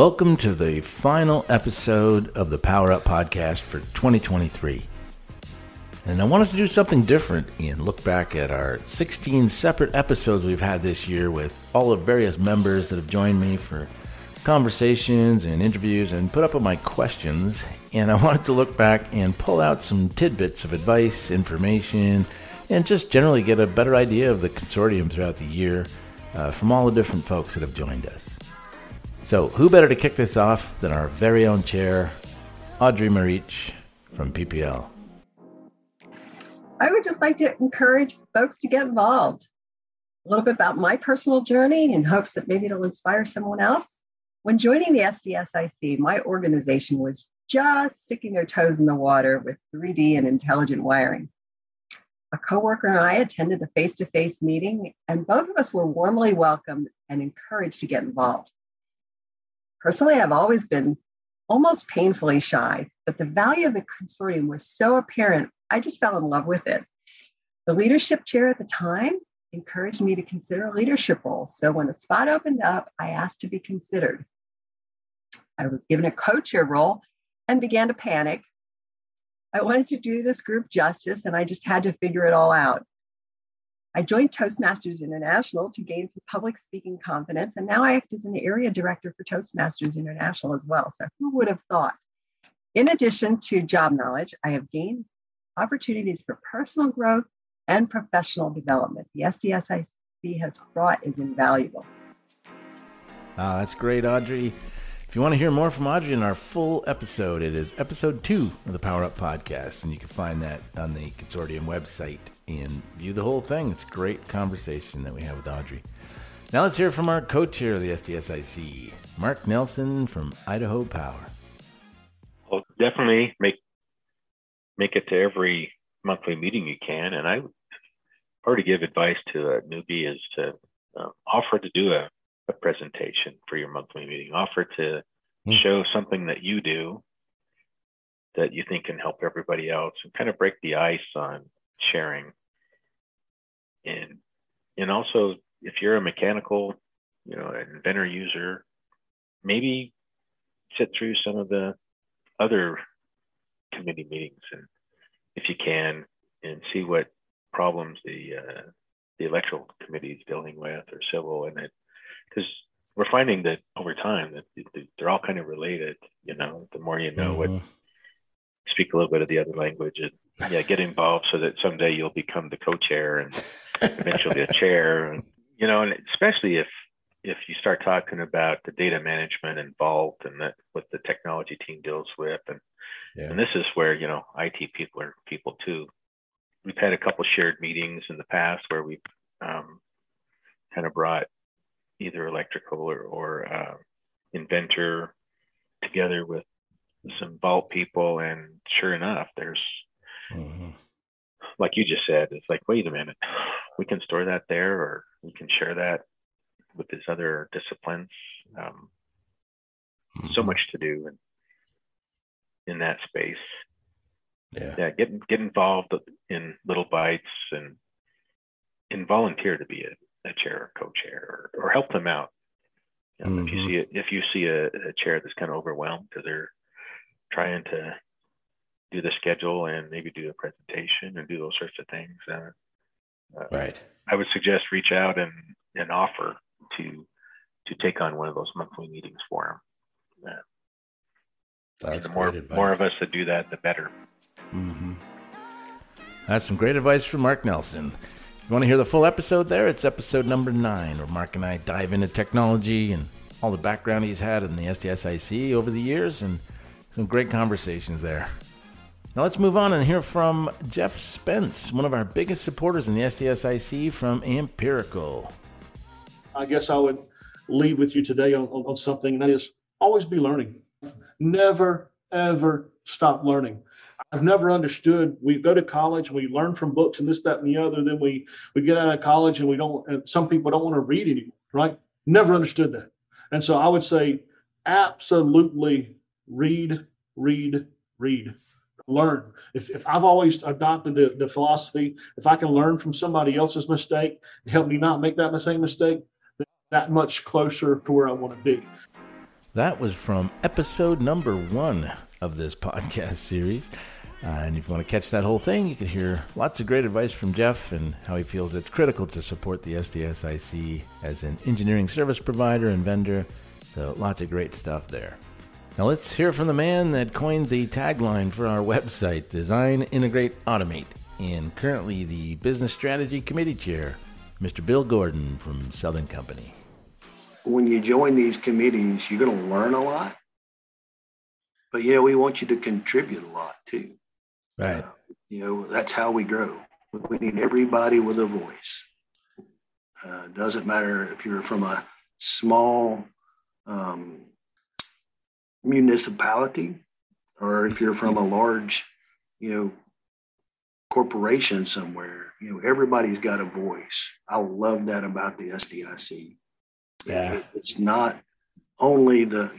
Welcome to the final episode of the Power Up Podcast for 2023. And I wanted to do something different and look back at our 16 separate episodes we've had this year with all the various members that have joined me for conversations and interviews and put up with my questions. And I wanted to look back and pull out some tidbits of advice, information, and just generally get a better idea of the consortium throughout the year from all the different folks that have joined us. So who better to kick this off than our very own chair, Audrey Marich from PPL. I would just like to encourage folks to get involved. A little bit about my personal journey in hopes that maybe it'll inspire someone else. When joining the SDSIC, my organization was just sticking their toes in the water with 3D and intelligent wiring. A coworker and I attended the face-to-face meeting, and both of us were warmly welcomed and encouraged to get involved. Personally, I've always been almost painfully shy, but the value of the consortium was so apparent, I just fell in love with it. The leadership chair at the time encouraged me to consider a leadership role. So when a spot opened up, I asked to be considered. I was given a co-chair role and began to panic. I wanted to do this group justice, and I just had to figure it all out. I joined Toastmasters International to gain some public speaking confidence, and now I act as an area director for Toastmasters International as well. So who would have thought? In addition to job knowledge, I have gained opportunities for personal growth and professional development. The SDSIC has brought is invaluable. That's great, Audrey. If you want to hear more from Audrey in our full episode, it is episode 2 of the Power Up Podcast, and you can find that on the consortium website and view the whole thing. It's a great conversation that we have with Audrey. Now let's hear from our co-chair of the SDSIC, Mark Nelson from Idaho Power. Well, definitely make it to every monthly meeting you can, and I would already give advice to a newbie is to offer to do a presentation for your monthly meeting, offer to show something that you do that you think can help everybody else and kind of break the ice on sharing. And also, if you're a mechanical, an Inventor user, maybe sit through some of the other committee meetings, and if you can, and see what problems the electrical committee is dealing with or civil, and it because we're finding that over time that they're all kind of related. The more you know, what speak a little bit of the other language, and get involved so that someday you'll become the co-chair and eventually a chair. And especially if you start talking about the data management involved and that what the technology team deals with, and this is where IT people are people too. We've had a couple shared meetings in the past where we've kind of brought either electrical or Inventor together with some Vault people. And sure enough, there's, like you just said, it's like, wait a minute, we can store that there, or we can share that with this other disciplines. So much to do in that space. Yeah, get involved in little bites and volunteer to be a chair or co-chair or help them out. If you see a chair that's kind of overwhelmed because they're trying to do the schedule and maybe do a presentation and do those sorts of things, right? I would suggest reach out and offer to take on one of those monthly meetings for them. The more of us that do that, the better. That's some great advice from Mark Nelson. You want to hear the full episode there? It's episode number 9, where Mark and I dive into technology and all the background he's had in the SDSIC over the years, and some great conversations there. Now let's move on and hear from Jeff Spence, one of our biggest supporters in the SDSIC from Empirical. I guess I would leave with you today on something, and that is always be learning. Never, ever stop learning. I've never understood, we go to college, we learn from books and this, that, and the other, then we get out of college and some people don't want to read anymore, right? Never understood that. And so I would say absolutely read, learn. If I've always adopted the philosophy, if I can learn from somebody else's mistake and help me not make that same mistake, that much closer to where I want to be. That was from episode number 1 of this podcast series. And if you want to catch that whole thing, you can hear lots of great advice from Jeff and how he feels it's critical to support the SDSIC as an engineering service provider and vendor. So lots of great stuff there. Now let's hear from the man that coined the tagline for our website, Design, Integrate, Automate, and currently the Business Strategy Committee Chair, Mr. Bill Gordon from Southern Company. When you join these committees, you're going to learn a lot, but we want you to contribute a lot too. Right. That's how we grow. We need everybody with a voice. Doesn't matter if you're from a small municipality or if you're from a large, corporation somewhere. Everybody's got a voice. I love that about the SDIC. Yeah. It's not only the,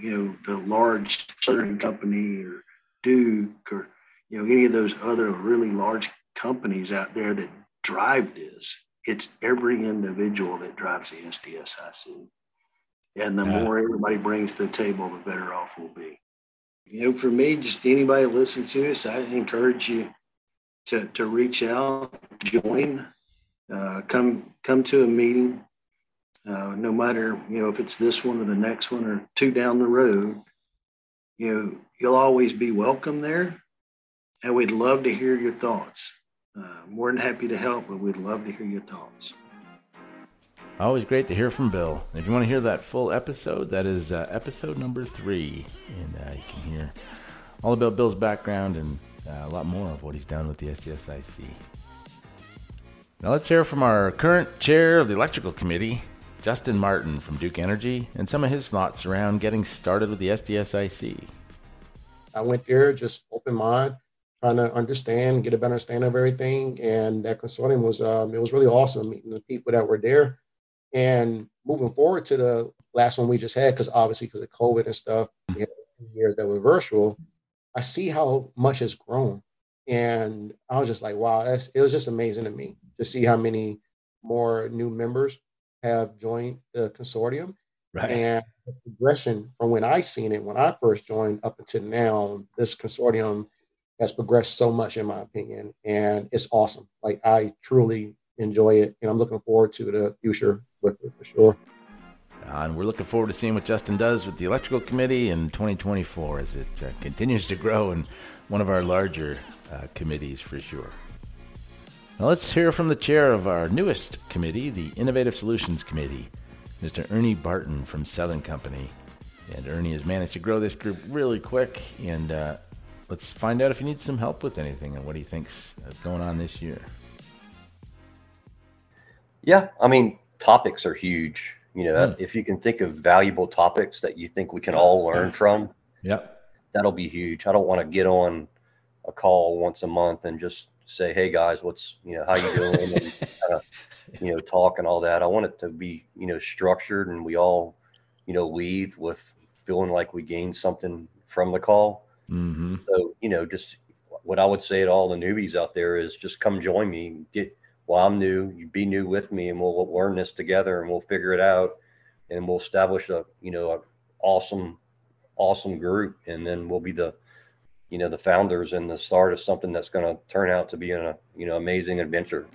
the large Southern Company or Duke or, any of those other really large companies out there that drive this. It's every individual that drives the SDSIC. And the more everybody brings to the table, the better off we'll be. For me, just anybody that listens to us, I encourage you to reach out, join, come to a meeting. No matter, if it's this one or the next one or two down the road, you'll always be welcome there. And we'd love to hear your thoughts. More than happy to help, but we'd love to hear your thoughts. Always great to hear from Bill. If you want to hear that full episode, that is episode number 3. And you can hear all about Bill's background and a lot more of what he's done with the SDSIC. Now let's hear from our current chair of the electrical committee, Justin Martin from Duke Energy, and some of his thoughts around getting started with the SDSIC. I went there just open mind, trying to understand, get a better understanding of everything. And that consortium was, it was really awesome meeting the people that were there. And moving forward to the last one we just had, because of COVID and stuff, we had 2 years that were virtual. I see how much has grown. And I was just like, wow, it was just amazing to me to see how many more new members have joined the consortium. Right. And the progression from when I seen it, when I first joined up until now, this consortium has progressed so much in my opinion, and it's awesome. Like I truly enjoy it, and I'm looking forward to the future with it for sure. And we're looking forward to seeing what Justin does with the electrical committee in 2024 as it continues to grow and one of our larger committees for sure. Now let's hear from the chair of our newest committee, the Innovative Solutions Committee, Mr. Ernie Barton from Southern Company. And Ernie has managed to grow this group really quick. And let's find out if he needs some help with anything and what he thinks is going on this year. Yeah, topics are huge. If you can think of valuable topics that you think we can all learn from, that'll be huge. I don't want to get on a call once a month and just say, hey guys, what's, how you doing? And kinda, talk and all that. I want it to be, structured, and we all, leave with feeling like we gained something from the call. Mm-hmm. So, just what I would say to all the newbies out there is just come join me. I'm new, you be new with me, and we'll learn this together, and we'll figure it out, and we'll establish a awesome group, and then we'll be the founders and the start of something that's going to turn out to be an amazing adventure.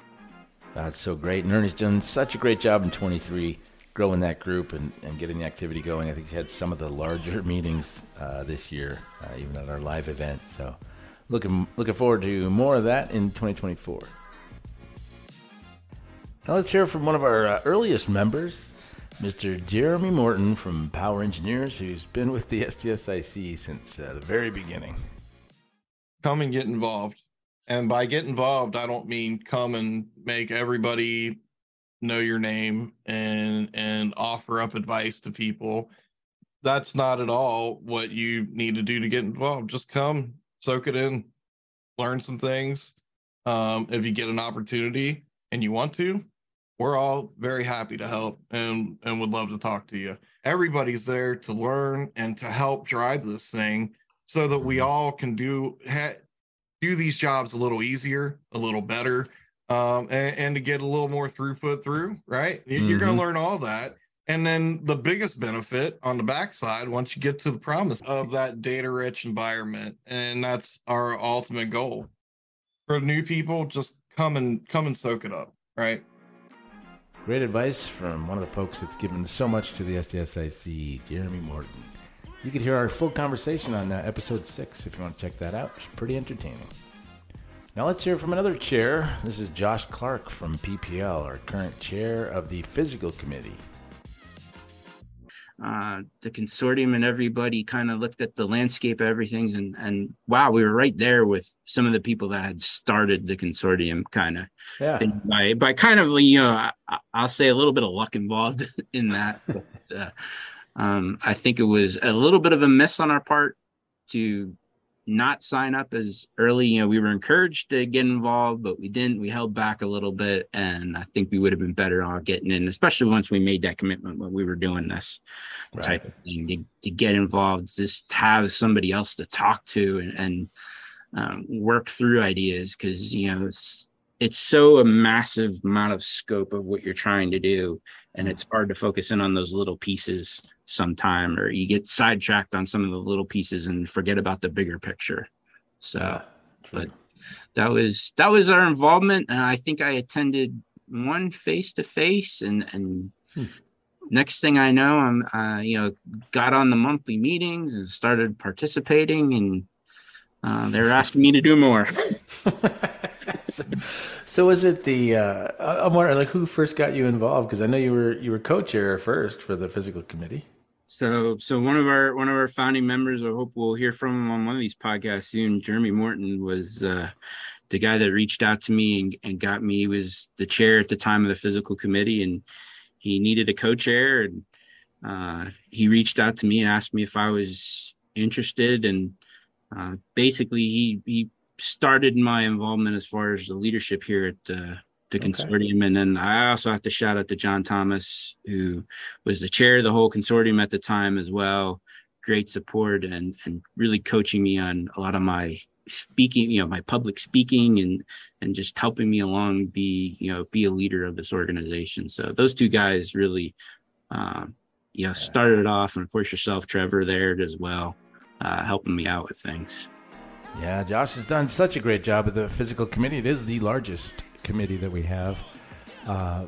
That's so great. And Ernie's done such a great job in 23 growing that group and getting the activity going. I think he had some of the larger meetings this year, even at our live event. So looking forward to more of that in 2024. Now let's hear from one of our earliest members, Mr. Jeremy Morton from Power Engineers, who's been with the SDSIC since the very beginning. Come and get involved. And by get involved, I don't mean come and make everybody know your name and offer up advice to people. That's not at all what you need to do to get involved. Just come, soak it in, learn some things. If you get an opportunity and you want to, we're all very happy to help and would love to talk to you. Everybody's there to learn and to help drive this thing so that we all can do these jobs a little easier, a little better, and to get a little more throughput through, right? You're going to learn all that. And then the biggest benefit on the backside, once you get to the promise of that data-rich environment, and that's our ultimate goal. For new people, just come and soak it up, right? Great advice from one of the folks that's given so much to the SDSIC, Jeremy Morton. You can hear our full conversation on episode 6 if you want to check that out. It's pretty entertaining. Now let's hear from another chair. This is Josh Clark from PPL, our current chair of the physical committee. The consortium and everybody kind of looked at the landscape of everything, and wow, we were right there with some of the people that had started the consortium, kind of. Yeah. And by kind of, you know, I'll say a little bit of luck involved in that. But, I think it was a little bit of a miss on our part to not sign up as early. You know, we were encouraged to get involved, but we didn't. We held back a little bit, and I think we would have been better off getting in, especially once we made that commitment when we were doing this type of thing, to get involved, just have somebody else to talk to and work through ideas, because, you know, it's so a massive amount of scope of what you're trying to do, and it's hard to focus in on those little pieces sometime, or you get sidetracked on some of the little pieces and forget about the bigger picture. So, yeah, but that was our involvement. And I think I attended one face-to-face, and next thing I know, I'm, got on the monthly meetings and started participating, and they were asking me to do more. So was it the I'm wondering, like, who first got you involved? Because I know you were co-chair first for the physical committee. So one of our founding members, I hope we'll hear from him on one of these podcasts soon, Jeremy Morton, was the guy that reached out to me and got me. He was the chair at the time of the physical committee, and he needed a co-chair, and he reached out to me and asked me if I was interested, and basically he started my involvement as far as the leadership here at the consortium. And then I also have to shout out to John Thomas, who was the chair of the whole consortium at the time as well. Great support and really coaching me on a lot of my speaking, you know, my public speaking, and just helping me along, be a leader of this organization. So those two guys really, started it off, and of course yourself, Trevor, there as well, helping me out with things. Yeah, Josh has done such a great job at the physical committee. It is the largest committee that we have.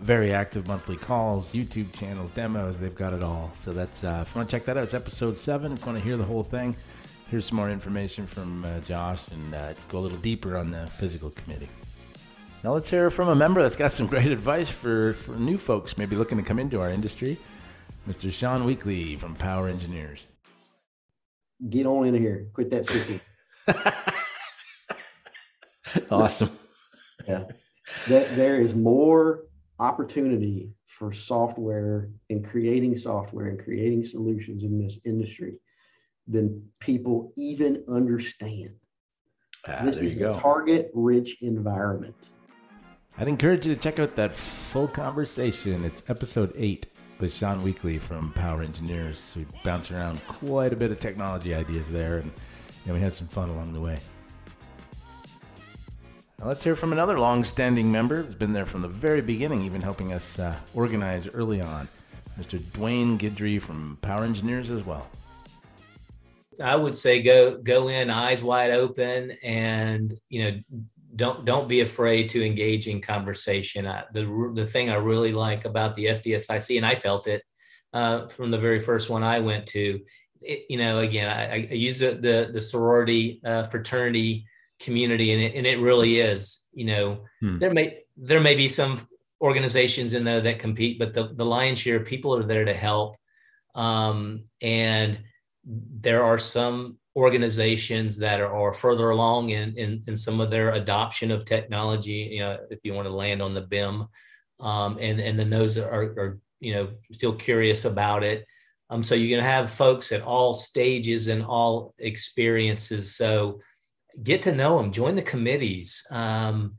Very active monthly calls, YouTube channels, demos. They've got it all. So that's if you want to check that out, it's episode 7. If you want to hear the whole thing, here's some more information from Josh, and go a little deeper on the physical committee. Now let's hear from a member that's got some great advice for new folks maybe looking to come into our industry. Mr. Sean Weekley from Power Engineers. Get on in here. Quit that sissy. Awesome. Yeah. There is more opportunity for software and creating software and creating solutions in this industry than people even understand. This is a target-rich environment. I'd encourage you to check out that full conversation. It's episode 8 with Sean Weekley from Power Engineers. So we bounce around quite a bit of technology ideas there, and we had some fun along the way. Now let's hear from another long-standing member who's been there from the very beginning, even helping us organize early on, Mr. Dwayne Guidry from Power Engineers as well. I would say go in eyes wide open, and don't be afraid to engage in conversation. The thing I really like about the SDSIC, and I felt it from the very first one I went to. I use the sorority fraternity community, and it really is, there may be some organizations in there that compete, but the lion's share of people are there to help. And there are some organizations that are further along in some of their adoption of technology, if you want to land on the BIM, and then those are still curious about it. So you're going to have folks at all stages and all experiences. So get to know them, join the committees. Again,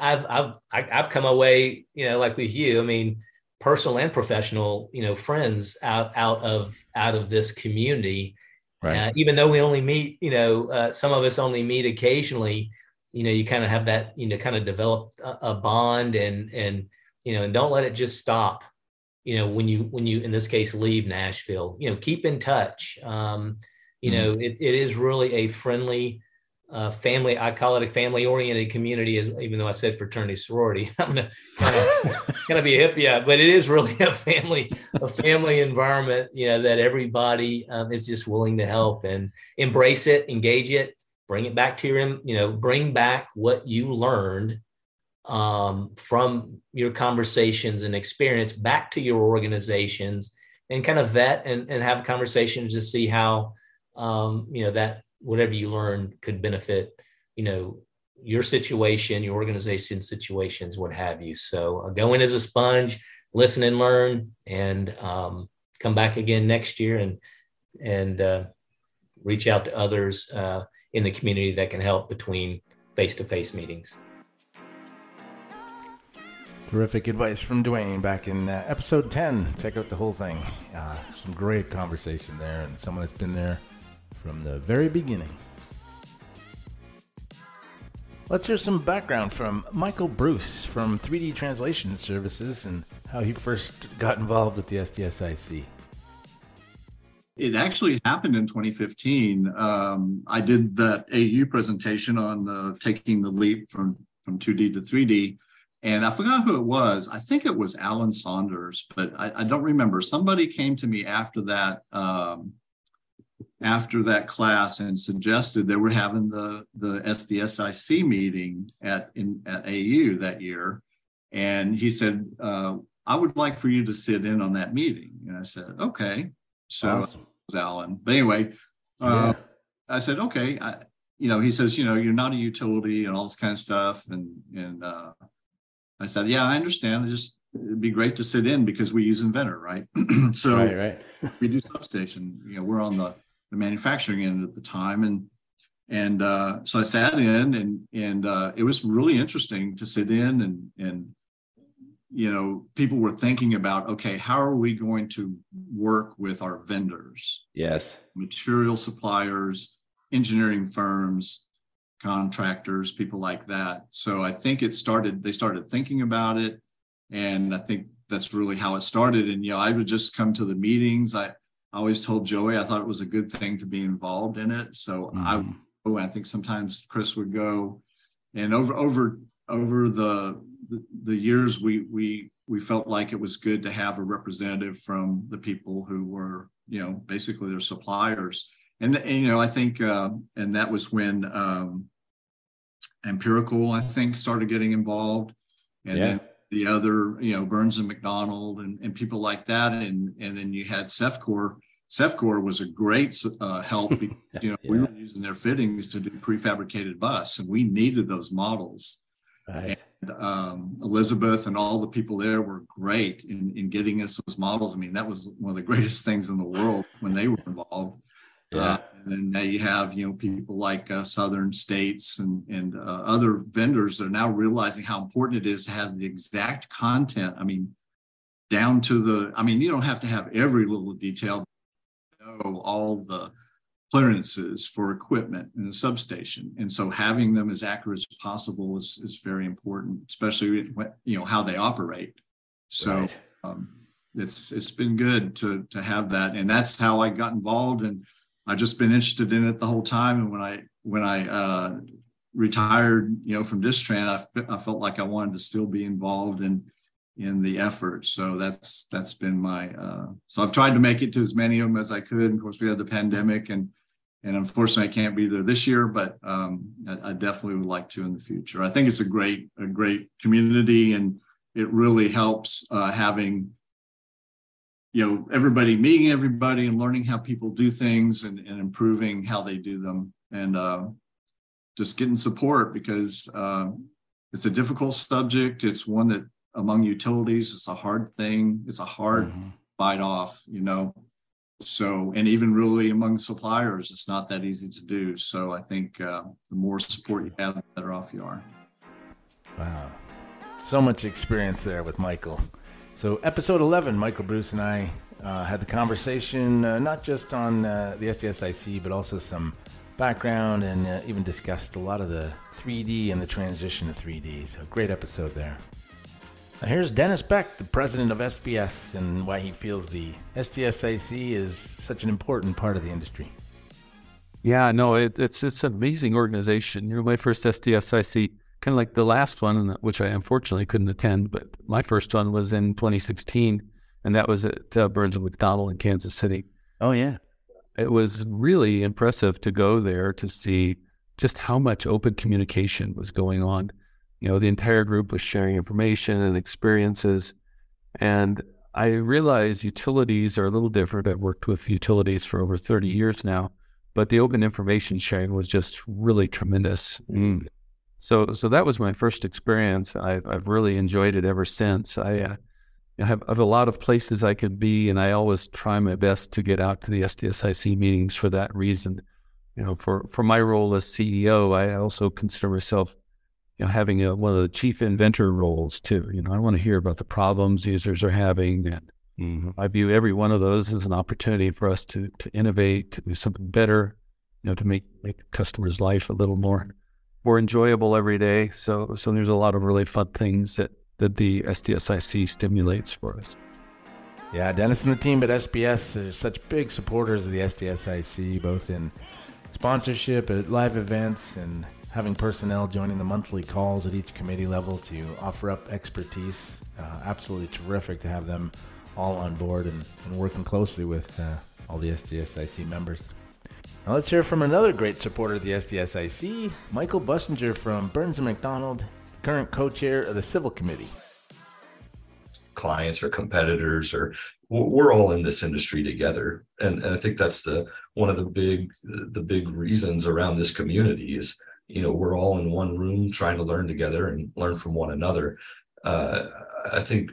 I've come away, like with you, I mean, personal and professional, friends out of this community. Right. Even though we only meet, some of us only meet occasionally, you kind of have that, kind of develop a bond and don't let it just stop. you know, when you in this case leave Nashville, you know, keep in touch. You know, it is really a friendly family. I call it a family-oriented community, as, even though I said fraternity sorority. I'm gonna kind of be a hippie, but it is really a family environment. You know, that everybody is just willing to help and embrace it, engage it, bring it back to your, you know, bring back what you learned from your conversations and experience back to your organizations, and kind of vet and have conversations to see how, you know, that whatever you learn could benefit, you know, your situation, your organization situations, what have you. So go in as a sponge, listen and learn, and come back again next year and reach out to others in the community that can help between face-to-face meetings. Terrific advice from Dwayne back in episode 10. Check out the whole thing. Some great conversation there, and someone that's been there from the very beginning. Let's hear some background from Michael Bruce from 3D Translation Services and how he first got involved with the SDSIC. It actually happened in 2015. I did that AU presentation on taking the leap from 2D to 3D. And I forgot who it was. I think it was Alan Saunders, but I don't remember. Somebody came to me after that class and suggested they were having the SDSIC meeting at AU that year. And he said, I would like for you to sit in on that meeting. And I said, okay. So awesome. It was Alan. But anyway, yeah. I said, okay. You know, he says, you know, you're not a utility and all this kind of stuff. And I said, yeah, I understand. It'd be great to sit in because we use Inventor, right? So right. We do substation. You know, we're on the manufacturing end at the time. And so I sat in and it was really interesting to sit in and, you know, people were thinking about, okay, how are we going to work with our vendors? Yes. Material suppliers, engineering firms, contractors, people like that. So I think they started thinking about it. And I think that's really how it started. And, you know, I would just come to the meetings. I always told Joey, I thought it was a good thing to be involved in it. So I think sometimes Chris would go, and over the years, we felt like it was good to have a representative from the people who were, you know, basically their suppliers. And you know, I think, and that was when Empirical, I think, started getting involved, and then the other, you know, Burns and McDonald and people like that, and then you had Cefcor. Cefcor was a great help. You know, we were using their fittings to do prefabricated bus, and we needed those models. Right. And Elizabeth and all the people there were great in getting us those models. I mean, that was one of the greatest things in the world when they were involved. Yeah. And then now you have, you know, people like Southern States and other vendors that are now realizing how important it is to have the exact content. I mean, down to you don't have to have every little detail, you know, all the clearances for equipment in a substation. And so having them as accurate as possible is very important, especially, you know, how they operate. So right. It's been good to have that. And that's how I got involved, and I've just been interested in it the whole time. And when I retired, you know, from Distran, I felt like I wanted to still be involved in the effort. So that's been my, so I've tried to make it to as many of them as I could. Of course, we had the pandemic and unfortunately I can't be there this year, but I definitely would like to in the future. I think it's a great community, and it really helps having, you know, everybody meeting everybody and learning how people do things and improving how they do them, and just getting support, because it's a difficult subject. It's one that among utilities, it's a hard thing. It's a hard fight off, you know. So, and even really among suppliers, it's not that easy to do. So I think the more support you have, the better off you are. Wow. So much experience there with Michael. So episode 11, Michael Bruce and I had the conversation, not just on the SDSIC, but also some background, and even discussed a lot of the 3D and the transition to 3D. So great episode there. Now here's Dennis Beck, the president of SBS, and why he feels the SDSIC is such an important part of the industry. Yeah, no, it's an amazing organization. You know, my first SDSIC, kind of like the last one, which I unfortunately couldn't attend, but my first one was in 2016, and that was at Burns & McDonnell in Kansas City. Oh, yeah. It was really impressive to go there to see just how much open communication was going on. You know, the entire group was sharing information and experiences. And I realize utilities are a little different. I've worked with utilities for over 30 years now, but the open information sharing was just really tremendous. Mm. So that was my first experience. I've really enjoyed it ever since. I have a lot of places I could be, and I always try my best to get out to the SDSIC meetings for that reason. You know, for my role as CEO, I also consider myself, you know, having one of the chief inventor roles too. You know, I want to hear about the problems users are having, and I view every one of those as an opportunity for us to innovate, to do something better, you know, to make customers' life a little more enjoyable every day. So there's a lot of really fun things that the SDSIC stimulates for us. Yeah, Dennis and the team at SBS are such big supporters of the SDSIC, both in sponsorship at live events and having personnel joining the monthly calls at each committee level to offer up expertise. Absolutely terrific to have them all on board and working closely with all the SDSIC members. Now let's hear from another great supporter of the SDSIC, Michael Bussinger from Burns & McDonnell, current co-chair of the Civil Committee. Clients or competitors, or we're all in this industry together, and I think that's one of the big reasons around this community is, you know, we're all in one room trying to learn together and learn from one another. I think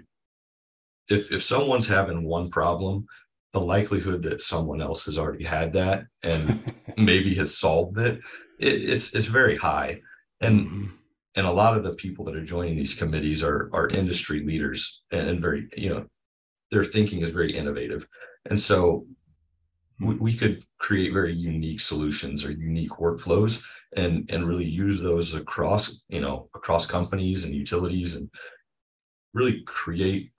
if someone's having one problem, the likelihood that someone else has already had that and maybe has solved it's very high. And a lot of the people that are joining these committees are industry leaders and very, you know, their thinking is very innovative. And so we could create very unique solutions or unique workflows and really use those across companies and utilities and really create,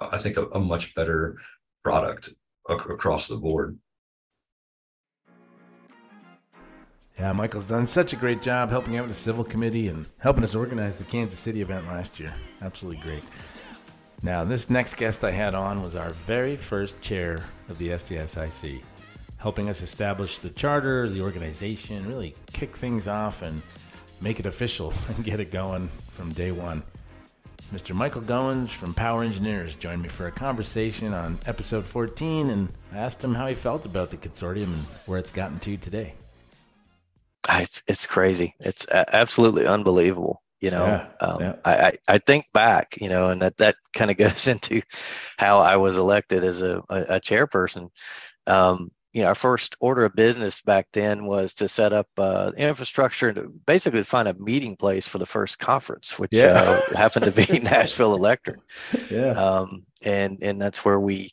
I think, a much better product across the board. Yeah, Michael's done such a great job helping out with the Civil Committee and helping us organize the Kansas City event last year. Absolutely great. Now, this next guest I had on was our very first chair of the SDSIC, helping us establish the charter, the organization, really kick things off and make it official and get it going from day one. Mr. Michael Goins from Power Engineers joined me for a conversation on episode 14, and I asked him how he felt about the consortium and where it's gotten to today. It's crazy. It's absolutely unbelievable. You know, I think back, you know, and that kind of goes into how I was elected as a chairperson. You know, our first order of business back then was to set up infrastructure and to basically find a meeting place for the first conference, which happened to be Nashville Electric. Yeah. And that's where we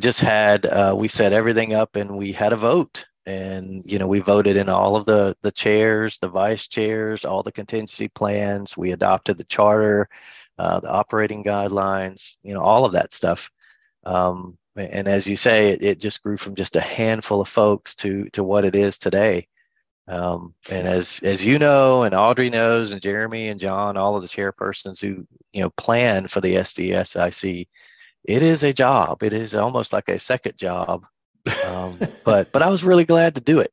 just had, we set everything up and we had a vote. And, you know, we voted in all of the chairs, the vice chairs, all the contingency plans. We adopted the charter, the operating guidelines, you know, all of that stuff. And as you say, it just grew from just a handful of folks to what it is today. And as you know, and Audrey knows, and Jeremy and John, all of the chairpersons who, you know, plan for the SDSIC, it is a job. It is almost like a second job. But I was really glad to do it.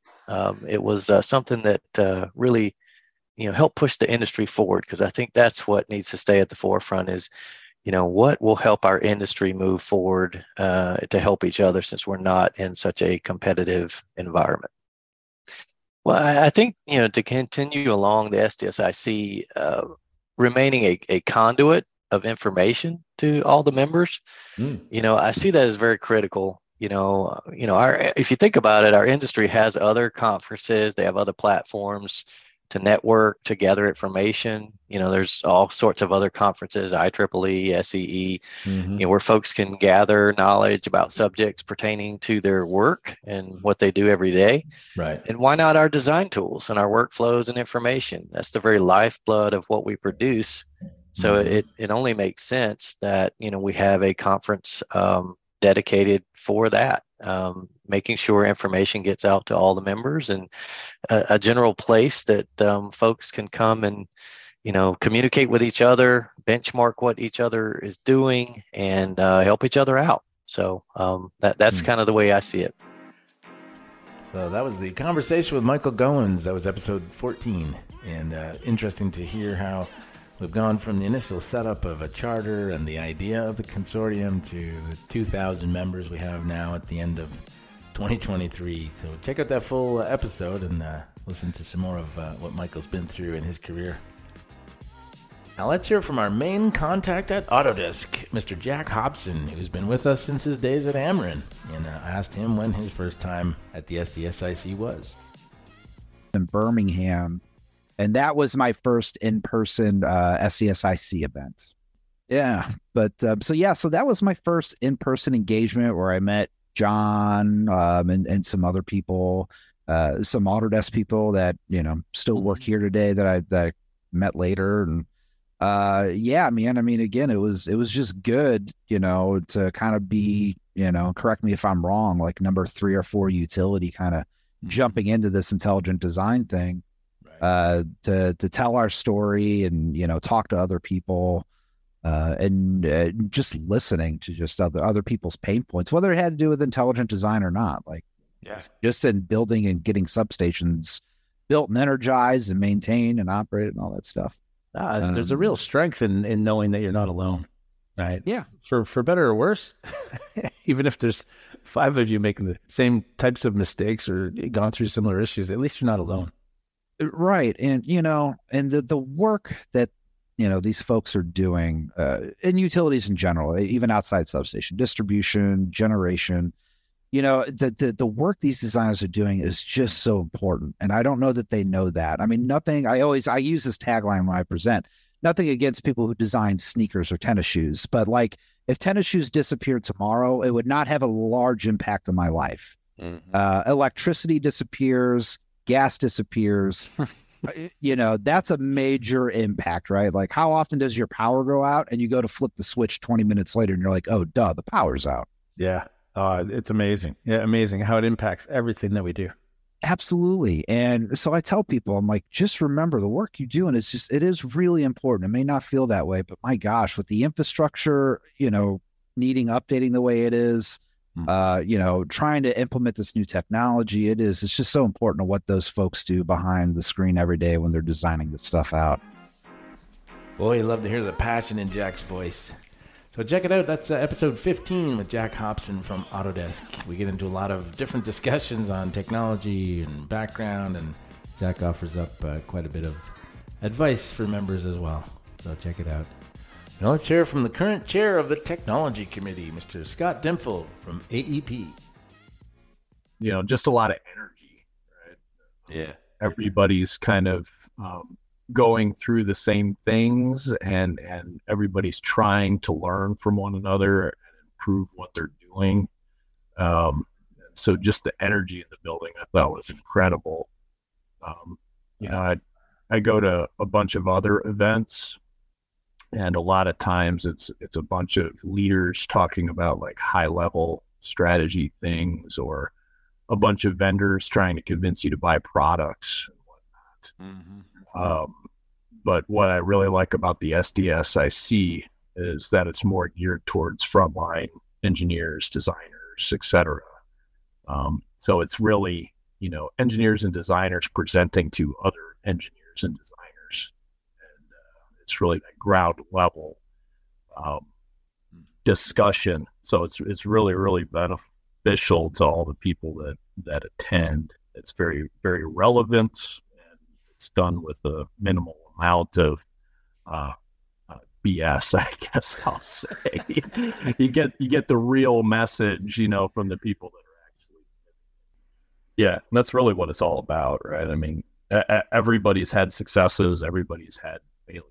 It was something that really, you know, helped push the industry forward, because I think that's what needs to stay at the forefront is, you know, what will help our industry move forward to help each other, since we're not in such a competitive environment. Well, I think, you know, to continue along the SDSIC, remaining a conduit of information to all the members, you know, I see that as very critical. You know, if you think about it, our industry has other conferences. They have other platforms to network, to gather information. You know, there's all sorts of other conferences, IEEE, SEE, you know, where folks can gather knowledge about subjects pertaining to their work and what they do every day. Right. And why not our design tools and our workflows and information? That's the very lifeblood of what we produce. So it only makes sense that, you know, we have a conference dedicated for that, making sure information gets out to all the members, and a general place that folks can come and, you know, communicate with each other, benchmark what each other is doing, and help each other out. So that's kind of the way I see it. So that was the conversation with Michael Goins. That was episode 14. And interesting to hear how we've gone from the initial setup of a charter and the idea of the consortium to the 2,000 members we have now at the end of 2023. So check out that full episode and listen to some more of what Michael's been through in his career. Now let's hear from our main contact at Autodesk, Mr. Jack Hobson, who's been with us since his days at Ameren. And I asked him when his first time at the SDSIC was. In Birmingham, and that was my first in-person SDSIC event. Yeah, but so that was my first in-person engagement where I met John and some other people, some Autodesk people that, you know, still work here today that I met later. And again, it was just good, you know, to kind of be, you know, correct me if I'm wrong, like number 3 or 4 utility kind of jumping into this intelligent design thing, right, to tell our story and, you know, talk to other people, and just listening to just other people's pain points, whether it had to do with intelligent design or not, like just in building and getting substations built and energized and maintained and operated and all that stuff. There's a real strength in knowing that you're not alone, right? Yeah. For better or worse, even if there's 5 of you making the same types of mistakes or gone through similar issues, at least you're not alone. Right. And, you know, and the work that, you know, these folks are doing in utilities in general, even outside substation, distribution, generation, you know, the work these designers are doing is just so important. And I don't know that they know that. I mean, I use this tagline when I present, nothing against people who design sneakers or tennis shoes, but like if tennis shoes disappeared tomorrow, it would not have a large impact on my life. Mm-hmm. Electricity disappears, gas disappears, you know, that's a major impact, right? Like how often does your power go out and you go to flip the switch 20 minutes later and you're like, oh, duh, the power's out. Yeah. It's amazing. Yeah, amazing how it impacts everything that we do. Absolutely. And so I tell people, I'm like, just remember the work you do. And it is really important. It may not feel that way, but my gosh, with the infrastructure, you know, needing updating the way it is, you know, trying to implement this new technology, it's just so important to what those folks do behind the screen every day when they're designing this stuff out. Boy, you love to hear the passion in Jack's voice. So check it out. That's episode 15 with Jack Hobson from Autodesk. We get into a lot of different discussions on technology and background, and Jack offers up quite a bit of advice for members as well. So check it out. Now let's hear from the current chair of the technology committee, Mr. Scott Dimple from AEP. You know, just a lot of energy, right? Yeah. Everybody's kind of... going through the same things and everybody's trying to learn from one another and improve what they're doing. So just the energy in the building, I thought was incredible. You know, I go to a bunch of other events and a lot of times it's a bunch of leaders talking about like high level strategy things or a bunch of vendors trying to convince you to buy products and whatnot. Mm-hmm. But what I really like about the SDSIC is that it's more geared towards frontline engineers, designers, etc. So it's really, you know, engineers and designers presenting to other engineers and designers. And it's really that ground level discussion. So it's really, really beneficial to all the people that attend. It's very, very relevant. Done with a minimal amount of BS, I guess I'll say. you get the real message, you know, from the people that are actually. Yeah, that's really what it's all about, right? I mean, everybody's had successes, everybody's had failures.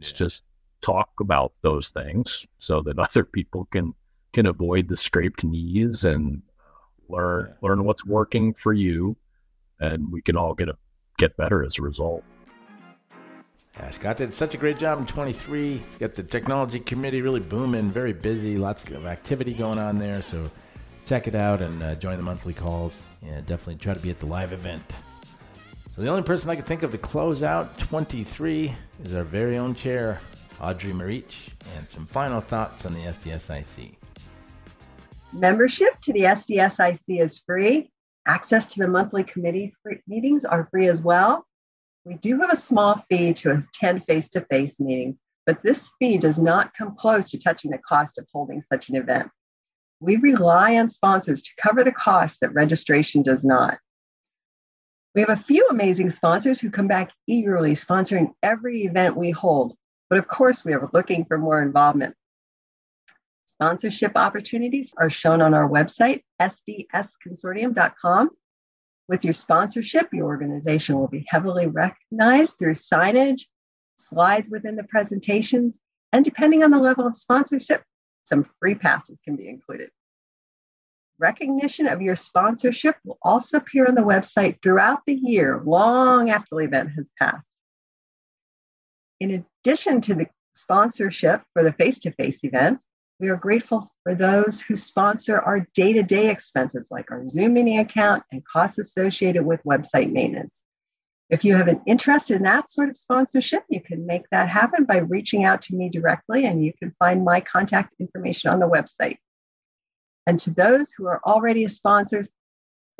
It's just talk about those things so that other people can avoid the scraped knees and learn what's working for you, and we can all get better as a result. Yeah, Scott did such a great job in 23. He's got the technology committee really booming, very busy, lots of activity going on there. So check it out and join the monthly calls. Yeah, definitely try to be at the live event. So the only person I could think of to close out 23 is our very own chair, Audrey Marich, and some final thoughts on the SDSIC. Membership to the SDSIC is free. Access to the monthly committee meetings are free as well. We do have a small fee to attend face-to-face meetings, but this fee does not come close to touching the cost of holding such an event. We rely on sponsors to cover the costs that registration does not. We have a few amazing sponsors who come back eagerly sponsoring every event we hold, but of course we are looking for more involvement. Sponsorship opportunities are shown on our website, sdsconsortium.com. With your sponsorship, your organization will be heavily recognized through signage, slides within the presentations, and depending on the level of sponsorship, some free passes can be included. Recognition of your sponsorship will also appear on the website throughout the year, long after the event has passed. In addition to the sponsorship for the face-to-face events, we are grateful for those who sponsor our day-to-day expenses, like our Zoom meeting account and costs associated with website maintenance. If you have an interest in that sort of sponsorship, you can make that happen by reaching out to me directly, and you can find my contact information on the website. And to those who are already sponsors,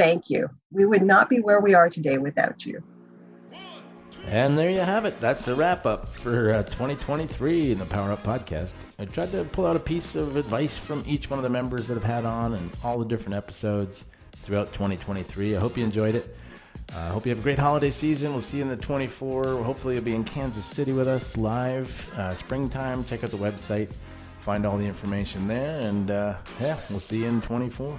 thank you. We would not be where we are today without you. And there you have it. That's the wrap-up for 2023 in the Power Up Podcast. I tried to pull out a piece of advice from each one of the members that I've had on and all the different episodes throughout 2023. I hope you enjoyed it. I hope you have a great holiday season. We'll see you in the 24. Hopefully you'll be in Kansas City with us live springtime. Check out the website. Find all the information there. And yeah, we'll see you in 24.